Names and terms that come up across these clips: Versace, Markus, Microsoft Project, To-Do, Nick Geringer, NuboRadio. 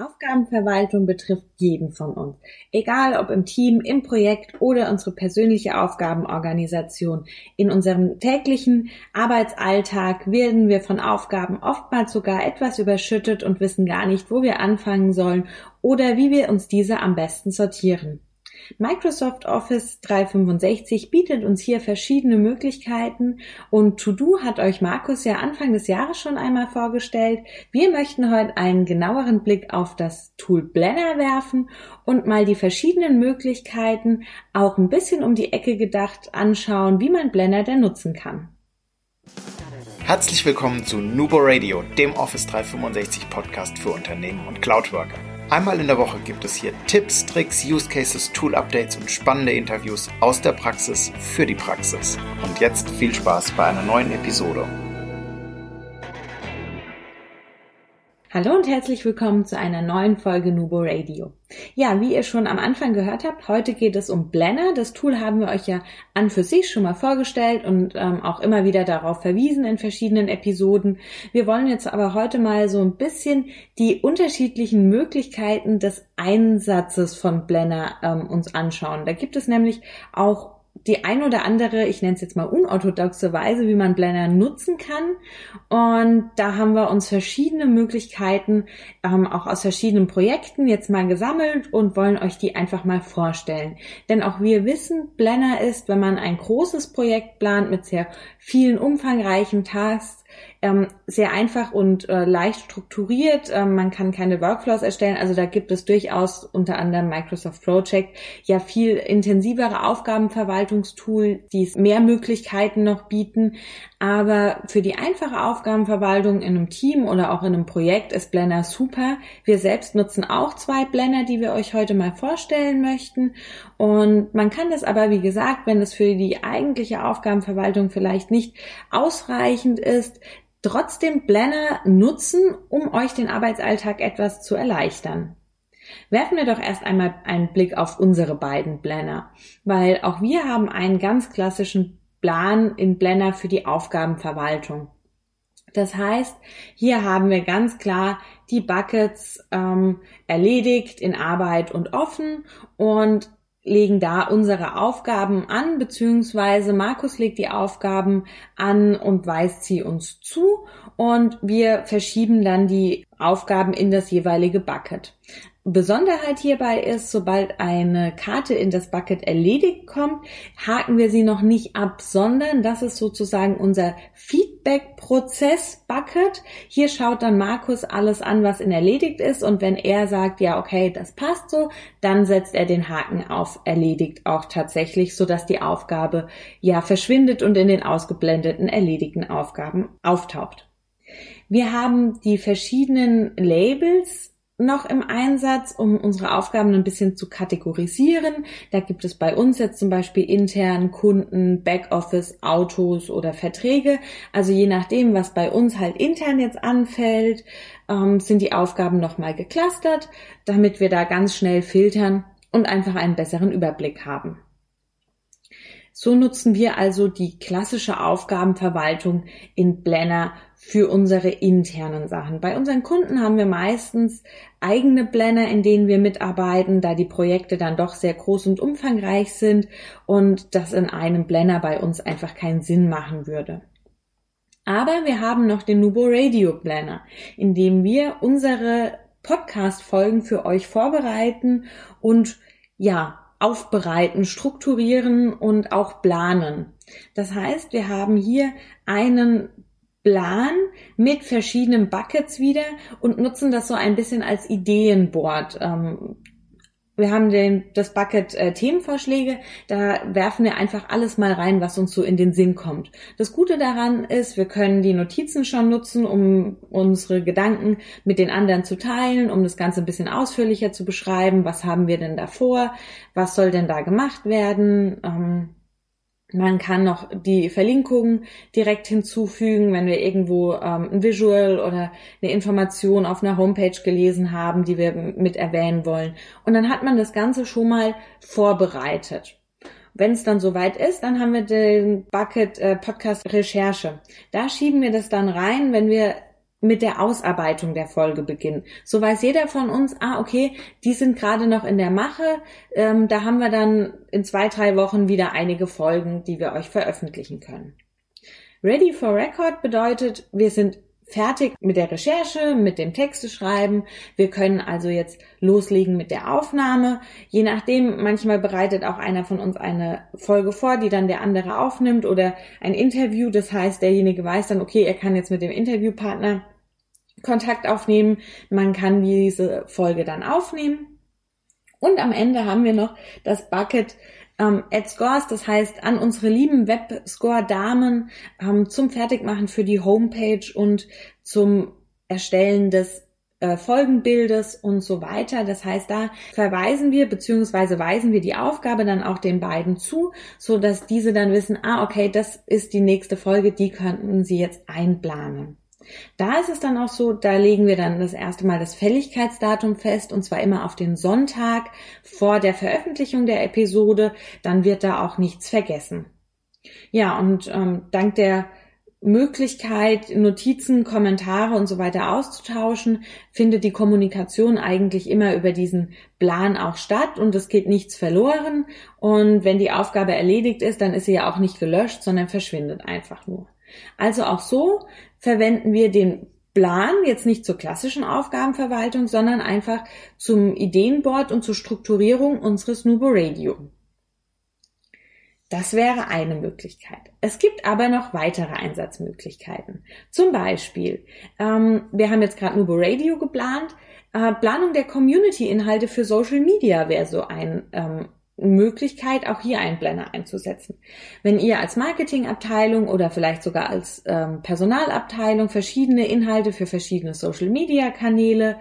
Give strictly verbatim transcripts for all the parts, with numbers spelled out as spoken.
Aufgabenverwaltung betrifft jeden von uns, egal ob im Team, im Projekt oder unsere persönliche Aufgabenorganisation. In unserem täglichen Arbeitsalltag werden wir von Aufgaben oftmals sogar etwas überschüttet und wissen gar nicht, wo wir anfangen sollen oder wie wir uns diese am besten sortieren. Microsoft Office dreihundertfünfundsechzig bietet uns hier verschiedene Möglichkeiten und To-Do hat euch Markus ja Anfang des Jahres schon einmal vorgestellt. Wir möchten heute einen genaueren Blick auf das Tool Planner werfen und mal die verschiedenen Möglichkeiten auch ein bisschen um die Ecke gedacht anschauen, wie man Planner denn nutzen kann. Herzlich willkommen zu NuboRadio, dem Office dreihundertfünfundsechzig Podcast für Unternehmen und Cloudworker. Einmal in der Woche gibt es hier Tipps, Tricks, Use Cases, Tool-Updates und spannende Interviews aus der Praxis für die Praxis. Und jetzt viel Spaß bei einer neuen Episode. Hallo und herzlich willkommen zu einer neuen Folge NuboRadio. Ja, wie ihr schon am Anfang gehört habt, heute geht es um Planner. Das Tool haben wir euch ja an für sich schon mal vorgestellt und ähm, auch immer wieder darauf verwiesen in verschiedenen Episoden. Wir wollen jetzt aber heute mal so ein bisschen die unterschiedlichen Möglichkeiten des Einsatzes von Planner ähm, uns anschauen. Da gibt es nämlich auch die ein oder andere, ich nenne es jetzt mal unorthodoxe Weise, wie man Planner nutzen kann. Und da haben wir uns verschiedene Möglichkeiten, ähm, auch aus verschiedenen Projekten jetzt mal gesammelt und wollen euch die einfach mal vorstellen. Denn auch wir wissen, Planner ist, wenn man ein großes Projekt plant mit sehr vielen umfangreichen Tasks, ähm, sehr einfach und äh, leicht strukturiert. Ähm, man kann keine Workflows erstellen. Also da gibt es durchaus unter anderem Microsoft Project ja viel intensivere Aufgabenverwaltungstools, die es mehr Möglichkeiten noch bieten. Aber für die einfache Aufgabenverwaltung in einem Team oder auch in einem Projekt ist Planner super. Wir selbst nutzen auch zwei Planner, die wir euch heute mal vorstellen möchten. Und man kann das aber, wie gesagt, wenn das für die eigentliche Aufgabenverwaltung vielleicht nicht ausreichend ist, trotzdem Planner nutzen, um euch den Arbeitsalltag etwas zu erleichtern. Werfen wir doch erst einmal einen Blick auf unsere beiden Planner, weil auch wir haben einen ganz klassischen Plan in Planner für die Aufgabenverwaltung. Das heißt, hier haben wir ganz klar die Buckets ähm, erledigt, in Arbeit und offen und legen da unsere Aufgaben an, beziehungsweise Markus legt die Aufgaben an und weist sie uns zu und wir verschieben dann die Aufgaben in das jeweilige Bucket. Besonderheit hierbei ist, sobald eine Karte in das Bucket erledigt kommt, haken wir sie noch nicht ab, sondern das ist sozusagen unser Feedback-Prozess-Bucket. Hier schaut dann Markus alles an, was in erledigt ist und wenn er sagt, ja okay, das passt so, dann setzt er den Haken auf erledigt auch tatsächlich, sodass die Aufgabe ja verschwindet und in den ausgeblendeten erledigten Aufgaben auftaucht. Wir haben die verschiedenen Labels noch im Einsatz, um unsere Aufgaben ein bisschen zu kategorisieren. Da gibt es bei uns jetzt zum Beispiel intern Kunden, Backoffice, Autos oder Verträge. Also je nachdem, was bei uns halt intern jetzt anfällt, ähm, sind die Aufgaben nochmal geclustert, damit wir da ganz schnell filtern und einfach einen besseren Überblick haben. So nutzen wir also die klassische Aufgabenverwaltung in Planner für unsere internen Sachen. Bei unseren Kunden haben wir meistens eigene Planner, in denen wir mitarbeiten, da die Projekte dann doch sehr groß und umfangreich sind und das in einem Planner bei uns einfach keinen Sinn machen würde. Aber wir haben noch den NuboRadio Planner, in dem wir unsere Podcast-Folgen für euch vorbereiten und ja, aufbereiten, strukturieren und auch planen. Das heißt, wir haben hier einen Plan mit verschiedenen Buckets wieder und nutzen das so ein bisschen als Ideenboard. Wir haben den, das Bucket äh, Themenvorschläge, da werfen wir einfach alles mal rein, was uns so in den Sinn kommt. Das Gute daran ist, wir können die Notizen schon nutzen, um unsere Gedanken mit den anderen zu teilen, um das Ganze ein bisschen ausführlicher zu beschreiben. Was haben wir denn da vor? Was soll denn da gemacht werden? Ähm Man kann noch die Verlinkungen direkt hinzufügen, wenn wir irgendwo ähm, ein Visual oder eine Information auf einer Homepage gelesen haben, die wir mit erwähnen wollen. Und dann hat man das Ganze schon mal vorbereitet. Wenn es dann soweit ist, dann haben wir den Bucket äh, Podcast Recherche. Da schieben wir das dann rein, wenn wir mit der Ausarbeitung der Folge beginnen. So weiß jeder von uns, ah, okay, die sind gerade noch in der Mache, ähm, da haben wir dann in zwei, drei Wochen wieder einige Folgen, die wir euch veröffentlichen können. Ready for Record bedeutet, wir sind fertig mit der Recherche, mit dem Texteschreiben. Wir können also jetzt loslegen mit der Aufnahme. Je nachdem, manchmal bereitet auch einer von uns eine Folge vor, die dann der andere aufnimmt oder ein Interview. Das heißt, derjenige weiß dann, okay, er kann jetzt mit dem Interviewpartner Kontakt aufnehmen. Man kann diese Folge dann aufnehmen. Und am Ende haben wir noch das Bucket Ähm, Ad Scores, das heißt an unsere lieben Webscore-Damen ähm, zum Fertigmachen für die Homepage und zum Erstellen des äh, Folgenbildes und so weiter. Das heißt, da verweisen wir bzw. weisen wir die Aufgabe dann auch den beiden zu, so dass diese dann wissen, ah okay, das ist die nächste Folge, die könnten sie jetzt einplanen. Da ist es dann auch so, da legen wir dann das erste Mal das Fälligkeitsdatum fest, und zwar immer auf den Sonntag vor der Veröffentlichung der Episode, dann wird da auch nichts vergessen. Ja, und ähm, dank der Möglichkeit, Notizen, Kommentare und so weiter auszutauschen, findet die Kommunikation eigentlich immer über diesen Plan auch statt und es geht nichts verloren, und wenn die Aufgabe erledigt ist, dann ist sie ja auch nicht gelöscht, sondern verschwindet einfach nur. Also auch so verwenden wir den Plan jetzt nicht zur klassischen Aufgabenverwaltung, sondern einfach zum Ideenboard und zur Strukturierung unseres NuboRadio. Das wäre eine Möglichkeit. Es gibt aber noch weitere Einsatzmöglichkeiten. Zum Beispiel, ähm, wir haben jetzt gerade NuboRadio geplant, äh, Planung der Community-Inhalte für Social Media wäre so ein ähm, Möglichkeit, auch hier einen Planner einzusetzen. Wenn ihr als Marketingabteilung oder vielleicht sogar als ähm, Personalabteilung verschiedene Inhalte für verschiedene Social-Media-Kanäle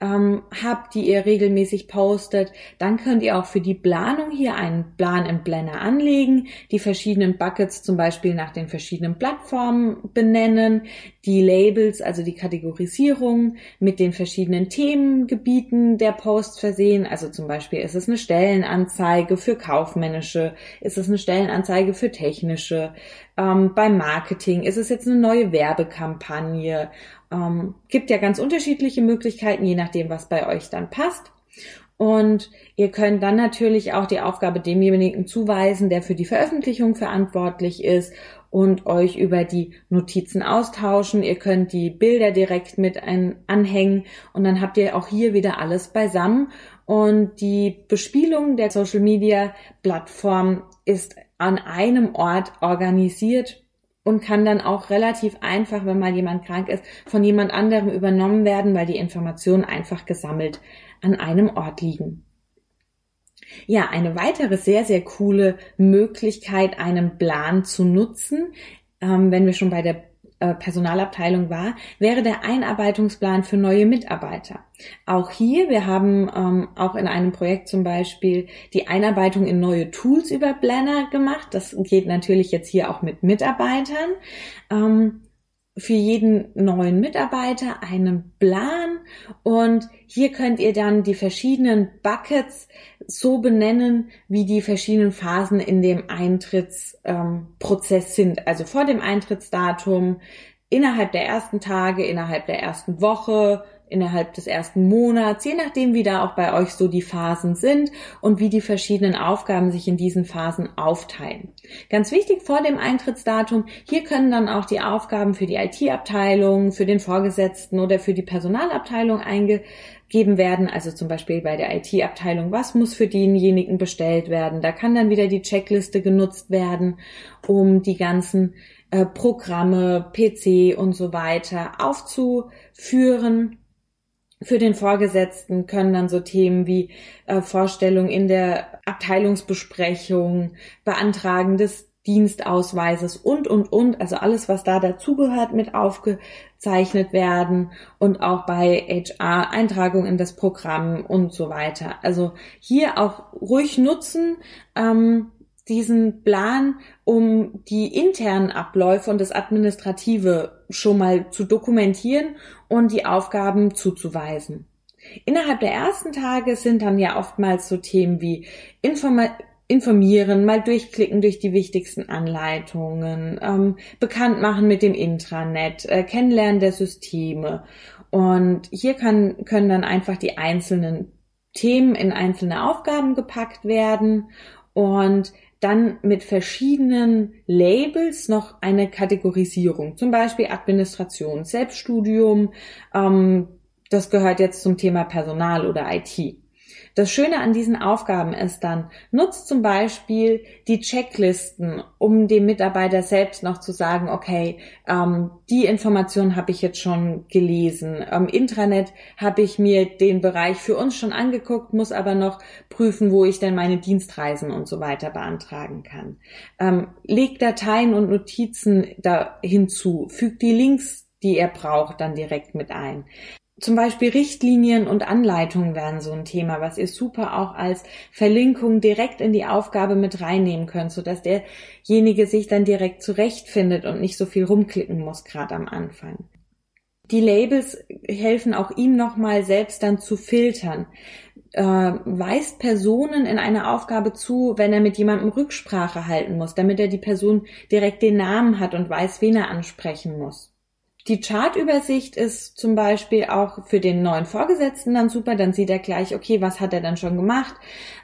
ähm, habt, die ihr regelmäßig postet, dann könnt ihr auch für die Planung hier einen Plan im Planner anlegen, die verschiedenen Buckets zum Beispiel nach den verschiedenen Plattformen benennen, die Labels, also die Kategorisierung mit den verschiedenen Themengebieten der Posts versehen, also zum Beispiel ist es eine Stellenanzeige für kaufmännische, ist es eine Stellenanzeige für technische, ähm, beim Marketing ist es jetzt eine neue Werbekampagne, ähm, gibt ja ganz unterschiedliche Möglichkeiten, je nachdem, was bei euch dann passt. Und ihr könnt dann natürlich auch die Aufgabe demjenigen zuweisen, der für die Veröffentlichung verantwortlich ist, und euch über die Notizen austauschen. Ihr könnt die Bilder direkt mit ein, anhängen und dann habt ihr auch hier wieder alles beisammen. Und die Bespielung der Social-Media-Plattform ist an einem Ort organisiert und kann dann auch relativ einfach, wenn mal jemand krank ist, von jemand anderem übernommen werden, weil die Informationen einfach gesammelt an einem Ort liegen. Ja, eine weitere sehr, sehr coole Möglichkeit, einen Plan zu nutzen, ähm, wenn wir schon bei der äh, Personalabteilung waren, wäre der Einarbeitungsplan für neue Mitarbeiter. Auch hier, wir haben ähm, auch in einem Projekt zum Beispiel die Einarbeitung in neue Tools über Planner gemacht. Das geht natürlich jetzt hier auch mit Mitarbeitern. Ähm, für jeden neuen Mitarbeiter einen Plan, und hier könnt ihr dann die verschiedenen Buckets so benennen, wie die verschiedenen Phasen in dem Eintrittsprozess sind. Also vor dem Eintrittsdatum, innerhalb der ersten Tage, innerhalb der ersten Woche, innerhalb des ersten Monats, je nachdem, wie da auch bei euch so die Phasen sind und wie die verschiedenen Aufgaben sich in diesen Phasen aufteilen. Ganz wichtig vor dem Eintrittsdatum, hier können dann auch die Aufgaben für die I T-Abteilung, für den Vorgesetzten oder für die Personalabteilung eingegeben werden. Also zum Beispiel bei der I T-Abteilung, was muss für denjenigen bestellt werden? Da kann dann wieder die Checkliste genutzt werden, um die ganzen äh, Programme, P C und so weiter aufzuführen. Für den Vorgesetzten können dann so Themen wie äh, Vorstellung in der Abteilungsbesprechung, Beantragen des Dienstausweises und, und, und, also alles, was da dazugehört, mit aufgezeichnet werden, und auch bei H R Eintragung in das Programm und so weiter. Also hier auch ruhig nutzen, ähm, diesen Plan, um die internen Abläufe und das Administrative schon mal zu dokumentieren und die Aufgaben zuzuweisen. Innerhalb der ersten Tage sind dann ja oftmals so Themen wie Informa- informieren, mal durchklicken durch die wichtigsten Anleitungen, ähm, bekannt machen mit dem Intranet, äh, Kennenlernen der Systeme. Und hier kann, können dann einfach die einzelnen Themen in einzelne Aufgaben gepackt werden und dann mit verschiedenen Labels noch eine Kategorisierung, zum Beispiel Administration, Selbststudium, ähm, das gehört jetzt zum Thema Personal oder I T. Das Schöne an diesen Aufgaben ist dann, nutzt zum Beispiel die Checklisten, um dem Mitarbeiter selbst noch zu sagen, okay, ähm, die Information habe ich jetzt schon gelesen, im Intranet habe ich mir den Bereich für uns schon angeguckt, muss aber noch prüfen, wo ich denn meine Dienstreisen und so weiter beantragen kann. Ähm, legt Dateien und Notizen da hinzu, fügt die Links, die er braucht, dann direkt mit ein. Zum Beispiel Richtlinien und Anleitungen wären so ein Thema, was ihr super auch als Verlinkung direkt in die Aufgabe mit reinnehmen könnt, sodass derjenige sich dann direkt zurechtfindet und nicht so viel rumklicken muss, gerade am Anfang. Die Labels helfen auch ihm nochmal selbst dann zu filtern. Äh, weist Personen in einer Aufgabe zu, wenn er mit jemandem Rücksprache halten muss, damit er die Person direkt den Namen hat und weiß, wen er ansprechen muss. Die Chartübersicht ist zum Beispiel auch für den neuen Vorgesetzten dann super, dann sieht er gleich, okay, was hat er dann schon gemacht,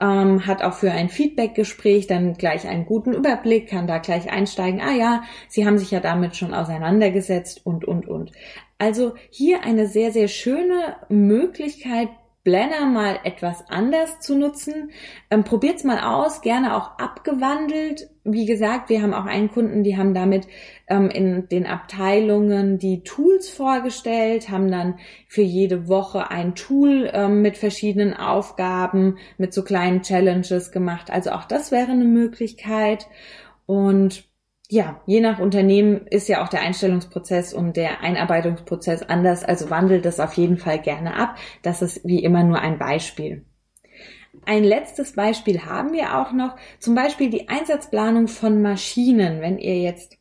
ähm, hat auch für ein Feedbackgespräch dann gleich einen guten Überblick, kann da gleich einsteigen, ah ja, Sie haben sich ja damit schon auseinandergesetzt und, und, und. Also hier eine sehr, sehr schöne Möglichkeit, Planner mal etwas anders zu nutzen. Ähm, probiert's mal aus, gerne auch abgewandelt. Wie gesagt, wir haben auch einen Kunden, die haben damit ähm, in den Abteilungen die Tools vorgestellt, haben dann für jede Woche ein Tool ähm, mit verschiedenen Aufgaben, mit so kleinen Challenges gemacht. Also auch das wäre eine Möglichkeit. Und ja, je nach Unternehmen ist ja auch der Einstellungsprozess und der Einarbeitungsprozess anders, also wandelt das auf jeden Fall gerne ab. Das ist wie immer nur ein Beispiel. Ein letztes Beispiel haben wir auch noch, zum Beispiel die Einsatzplanung von Maschinen. Wenn ihr jetzt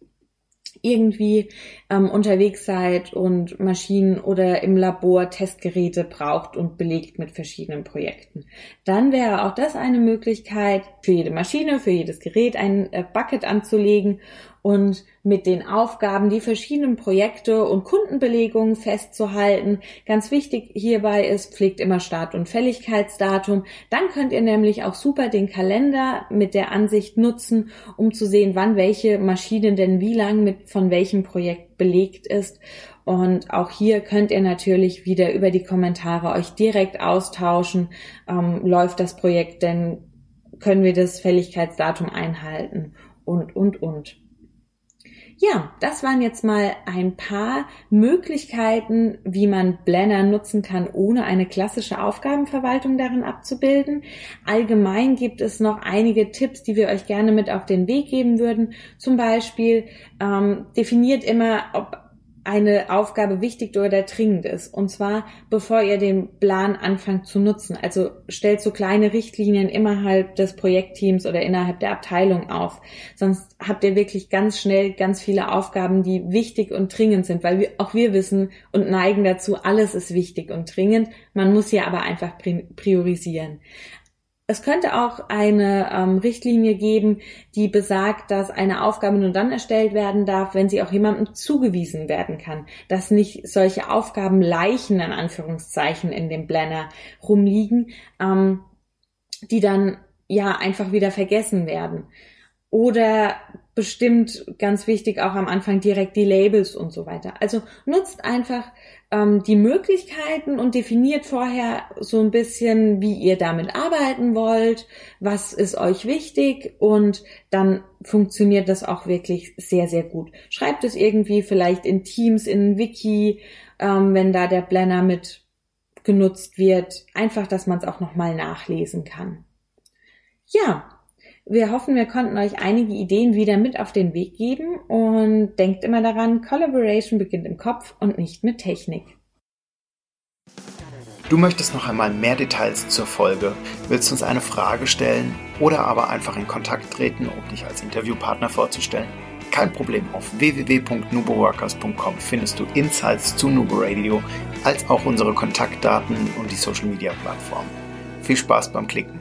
irgendwie ähm, unterwegs seid und Maschinen oder im Labor Testgeräte braucht und belegt mit verschiedenen Projekten, dann wäre auch das eine Möglichkeit, für jede Maschine, für jedes Gerät ein äh, Bucket anzulegen und mit den Aufgaben die verschiedenen Projekte und Kundenbelegungen festzuhalten. Ganz wichtig hierbei ist, pflegt immer Start- und Fälligkeitsdatum. Dann könnt ihr nämlich auch super den Kalender mit der Ansicht nutzen, um zu sehen, wann welche Maschine denn wie lang mit von welchem Projekt belegt ist. Und auch hier könnt ihr natürlich wieder über die Kommentare euch direkt austauschen. Ähm, läuft das Projekt denn? Können wir das Fälligkeitsdatum einhalten? Und, und, und. Ja, das waren jetzt mal ein paar Möglichkeiten, wie man Planner nutzen kann, ohne eine klassische Aufgabenverwaltung darin abzubilden. Allgemein gibt es noch einige Tipps, die wir euch gerne mit auf den Weg geben würden. Zum Beispiel ähm, definiert immer, ob eine Aufgabe wichtig oder dringend ist, und zwar bevor ihr den Plan anfangt zu nutzen. Also stellt so kleine Richtlinien innerhalb des Projektteams oder innerhalb der Abteilung auf. Sonst habt ihr wirklich ganz schnell ganz viele Aufgaben, die wichtig und dringend sind, weil wir, auch wir wissen und neigen dazu, alles ist wichtig und dringend. Man muss hier aber einfach priorisieren. Es könnte auch eine ähm, Richtlinie geben, die besagt, dass eine Aufgabe nur dann erstellt werden darf, wenn sie auch jemandem zugewiesen werden kann. Dass nicht solche Aufgabenleichen, in Anführungszeichen, in dem Planner rumliegen, ähm, die dann ja einfach wieder vergessen werden. Oder bestimmt, ganz wichtig, auch am Anfang direkt die Labels und so weiter. Also nutzt einfach ähm, die Möglichkeiten und definiert vorher so ein bisschen, wie ihr damit arbeiten wollt, was ist euch wichtig, und dann funktioniert das auch wirklich sehr, sehr gut. Schreibt es irgendwie vielleicht in Teams, in Wiki, ähm, wenn da der Planner mit genutzt wird. Einfach, dass man es auch nochmal nachlesen kann. Ja. Wir hoffen, wir konnten euch einige Ideen wieder mit auf den Weg geben, und denkt immer daran, Collaboration beginnt im Kopf und nicht mit Technik. Du möchtest noch einmal mehr Details zur Folge, willst uns eine Frage stellen oder aber einfach in Kontakt treten, um dich als Interviewpartner vorzustellen? Kein Problem, auf w w w punkt nuboworkers punkt com findest du Insights zu NuboRadio, als auch unsere Kontaktdaten und die Social Media Plattform. Viel Spaß beim Klicken!